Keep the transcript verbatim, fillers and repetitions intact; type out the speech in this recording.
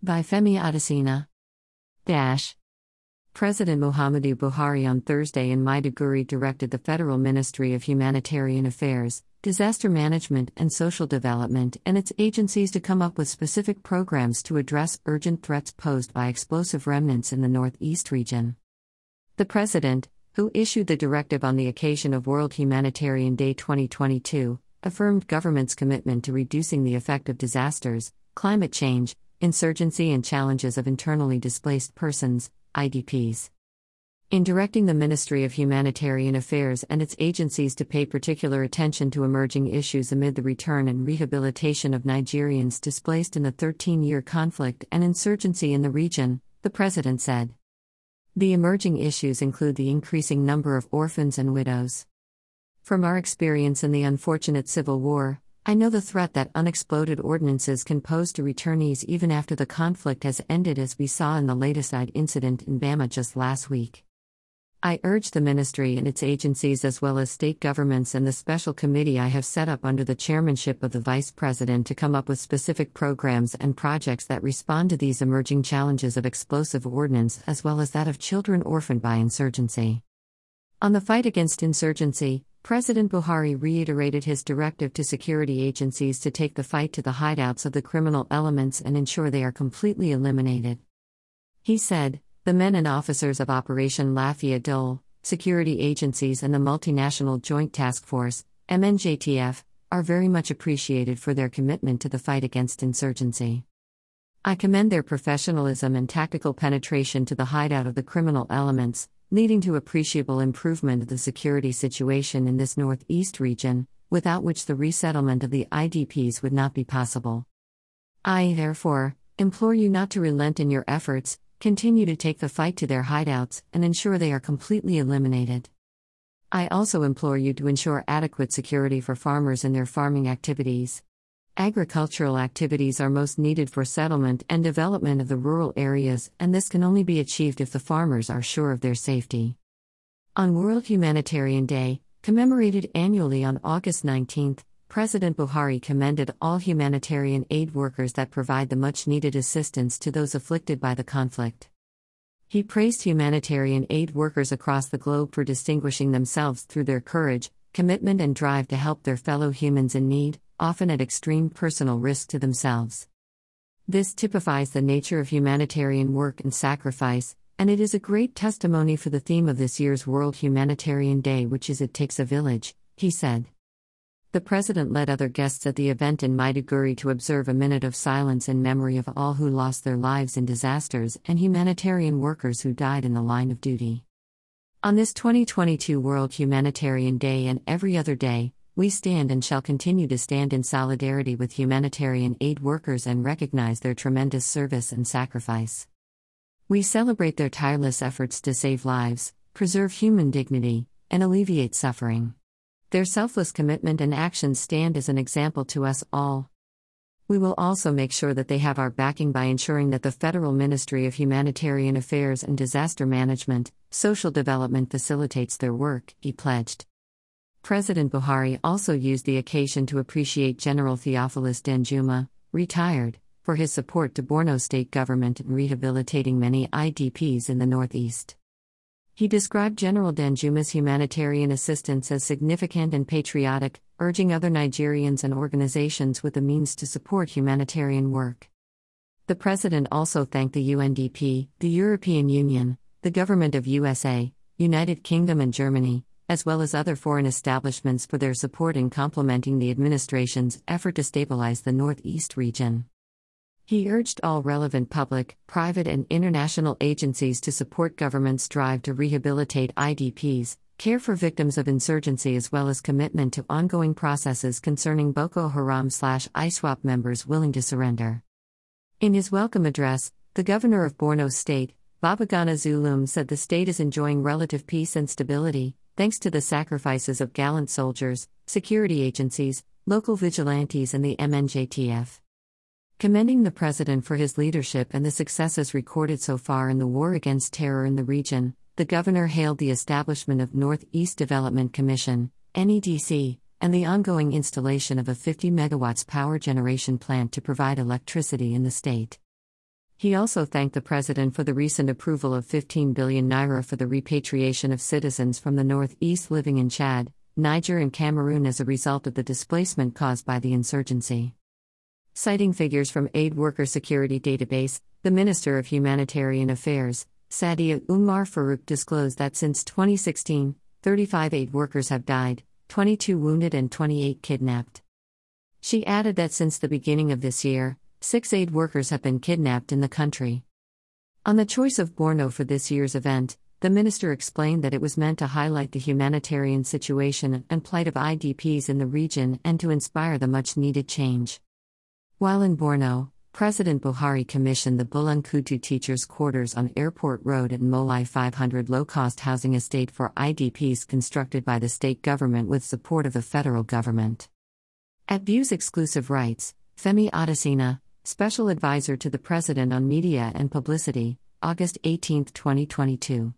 By Femi Adesina. Dash. President Muhammadu Buhari on Thursday in Maiduguri directed the Federal Ministry of Humanitarian Affairs, Disaster Management and Social Development and its agencies to come up with specific programs to address urgent threats posed by explosive remnants in the northeast region. The president, who issued the directive on the occasion of World Humanitarian Day twenty twenty-two, affirmed government's commitment to reducing the effect of disasters, climate change, insurgency and challenges of internally displaced persons, I D Ps. In directing the Ministry of Humanitarian Affairs and its agencies to pay particular attention to emerging issues amid the return and rehabilitation of Nigerians displaced in the thirteen-year conflict and insurgency in the region, the president said. The emerging issues include the increasing number of orphans and widows. From our experience in the unfortunate civil war, I know the threat that unexploded ordnances can pose to returnees even after the conflict has ended, as we saw in the latest I D P incident in Bama just last week. I urge the ministry and its agencies as well as state governments and the special committee I have set up under the chairmanship of the vice president to come up with specific programs and projects that respond to these emerging challenges of explosive ordnance as well as that of children orphaned by insurgency. On the fight against insurgency, President Buhari reiterated his directive to security agencies to take the fight to the hideouts of the criminal elements and ensure they are completely eliminated. He said, the men and officers of Operation Lafiya Dole, security agencies and the Multinational Joint Task Force, M N J T F, are very much appreciated for their commitment to the fight against insurgency. I commend their professionalism and tactical penetration to the hideout of the criminal elements, leading to appreciable improvement of the security situation in this northeast region, without which the resettlement of the I D Ps would not be possible. I, therefore, implore you not to relent in your efforts, continue to take the fight to their hideouts, and ensure they are completely eliminated. I also implore you to ensure adequate security for farmers in their farming activities. Agricultural activities are most needed for settlement and development of the rural areas, and this can only be achieved if the farmers are sure of their safety. On World Humanitarian Day, commemorated annually on August nineteenth, President Buhari commended all humanitarian aid workers that provide the much-needed assistance to those afflicted by the conflict. He praised humanitarian aid workers across the globe for distinguishing themselves through their courage, commitment and drive to help their fellow humans in need, often at extreme personal risk to themselves. This typifies the nature of humanitarian work and sacrifice, and it is a great testimony for the theme of this year's World Humanitarian Day, which is It Takes a Village, he said. The president led other guests at the event in Maiduguri to observe a minute of silence in memory of all who lost their lives in disasters and humanitarian workers who died in the line of duty. On this twenty twenty-two World Humanitarian Day and every other day, we stand and shall continue to stand in solidarity with humanitarian aid workers and recognize their tremendous service and sacrifice. We celebrate their tireless efforts to save lives, preserve human dignity, and alleviate suffering. Their selfless commitment and actions stand as an example to us all. We will also make sure that they have our backing by ensuring that the Federal Ministry of Humanitarian Affairs and Disaster Management, Social Development facilitates their work, he pledged. President Buhari also used the occasion to appreciate General Theophilus Danjuma, retired, for his support to Borno state government in rehabilitating many I D Ps in the northeast. He described General Danjuma's humanitarian assistance as significant and patriotic, urging other Nigerians and organizations with the means to support humanitarian work. The president also thanked the U N D P, the European Union, the government of U S A, United Kingdom and Germany, as well as other foreign establishments for their support in complementing the administration's effort to stabilize the northeast region. He urged all relevant public, private and international agencies to support government's drive to rehabilitate I D Ps, care for victims of insurgency as well as commitment to ongoing processes concerning Boko Haram/I SWAP members willing to surrender. In his welcome address, the governor of Borno State, Babagana Zulum, said the state is enjoying relative peace and stability, thanks to the sacrifices of gallant soldiers, security agencies, local vigilantes and the M N J T F. Commending the president for his leadership and the successes recorded so far in the war against terror in the region, the governor hailed the establishment of Northeast Development Commission, N E D C, and the ongoing installation of a fifty megawatts power generation plant to provide electricity in the state. He also thanked the president for the recent approval of fifteen billion naira for the repatriation of citizens from the northeast living in Chad, Niger and Cameroon as a result of the displacement caused by the insurgency. Citing figures from Aid Worker Security Database, the Minister of Humanitarian Affairs, Sadia Umar Farouk, disclosed that since twenty sixteen, thirty-five aid workers have died, twenty-two wounded and twenty-eight kidnapped. She added that since the beginning of this year, six aid workers have been kidnapped in the country. On the choice of Borno for this year's event, the minister explained that it was meant to highlight the humanitarian situation and plight of I D Ps in the region and to inspire the much-needed change. While in Borno, President Buhari commissioned the Bulankutu teachers' quarters on Airport Road at Molai five hundred low-cost housing estate for I D Ps constructed by the state government with support of the federal government. At View's exclusive rights, Femi Adesina, Special Advisor to the President on Media and Publicity, August eighteenth, twenty twenty-two.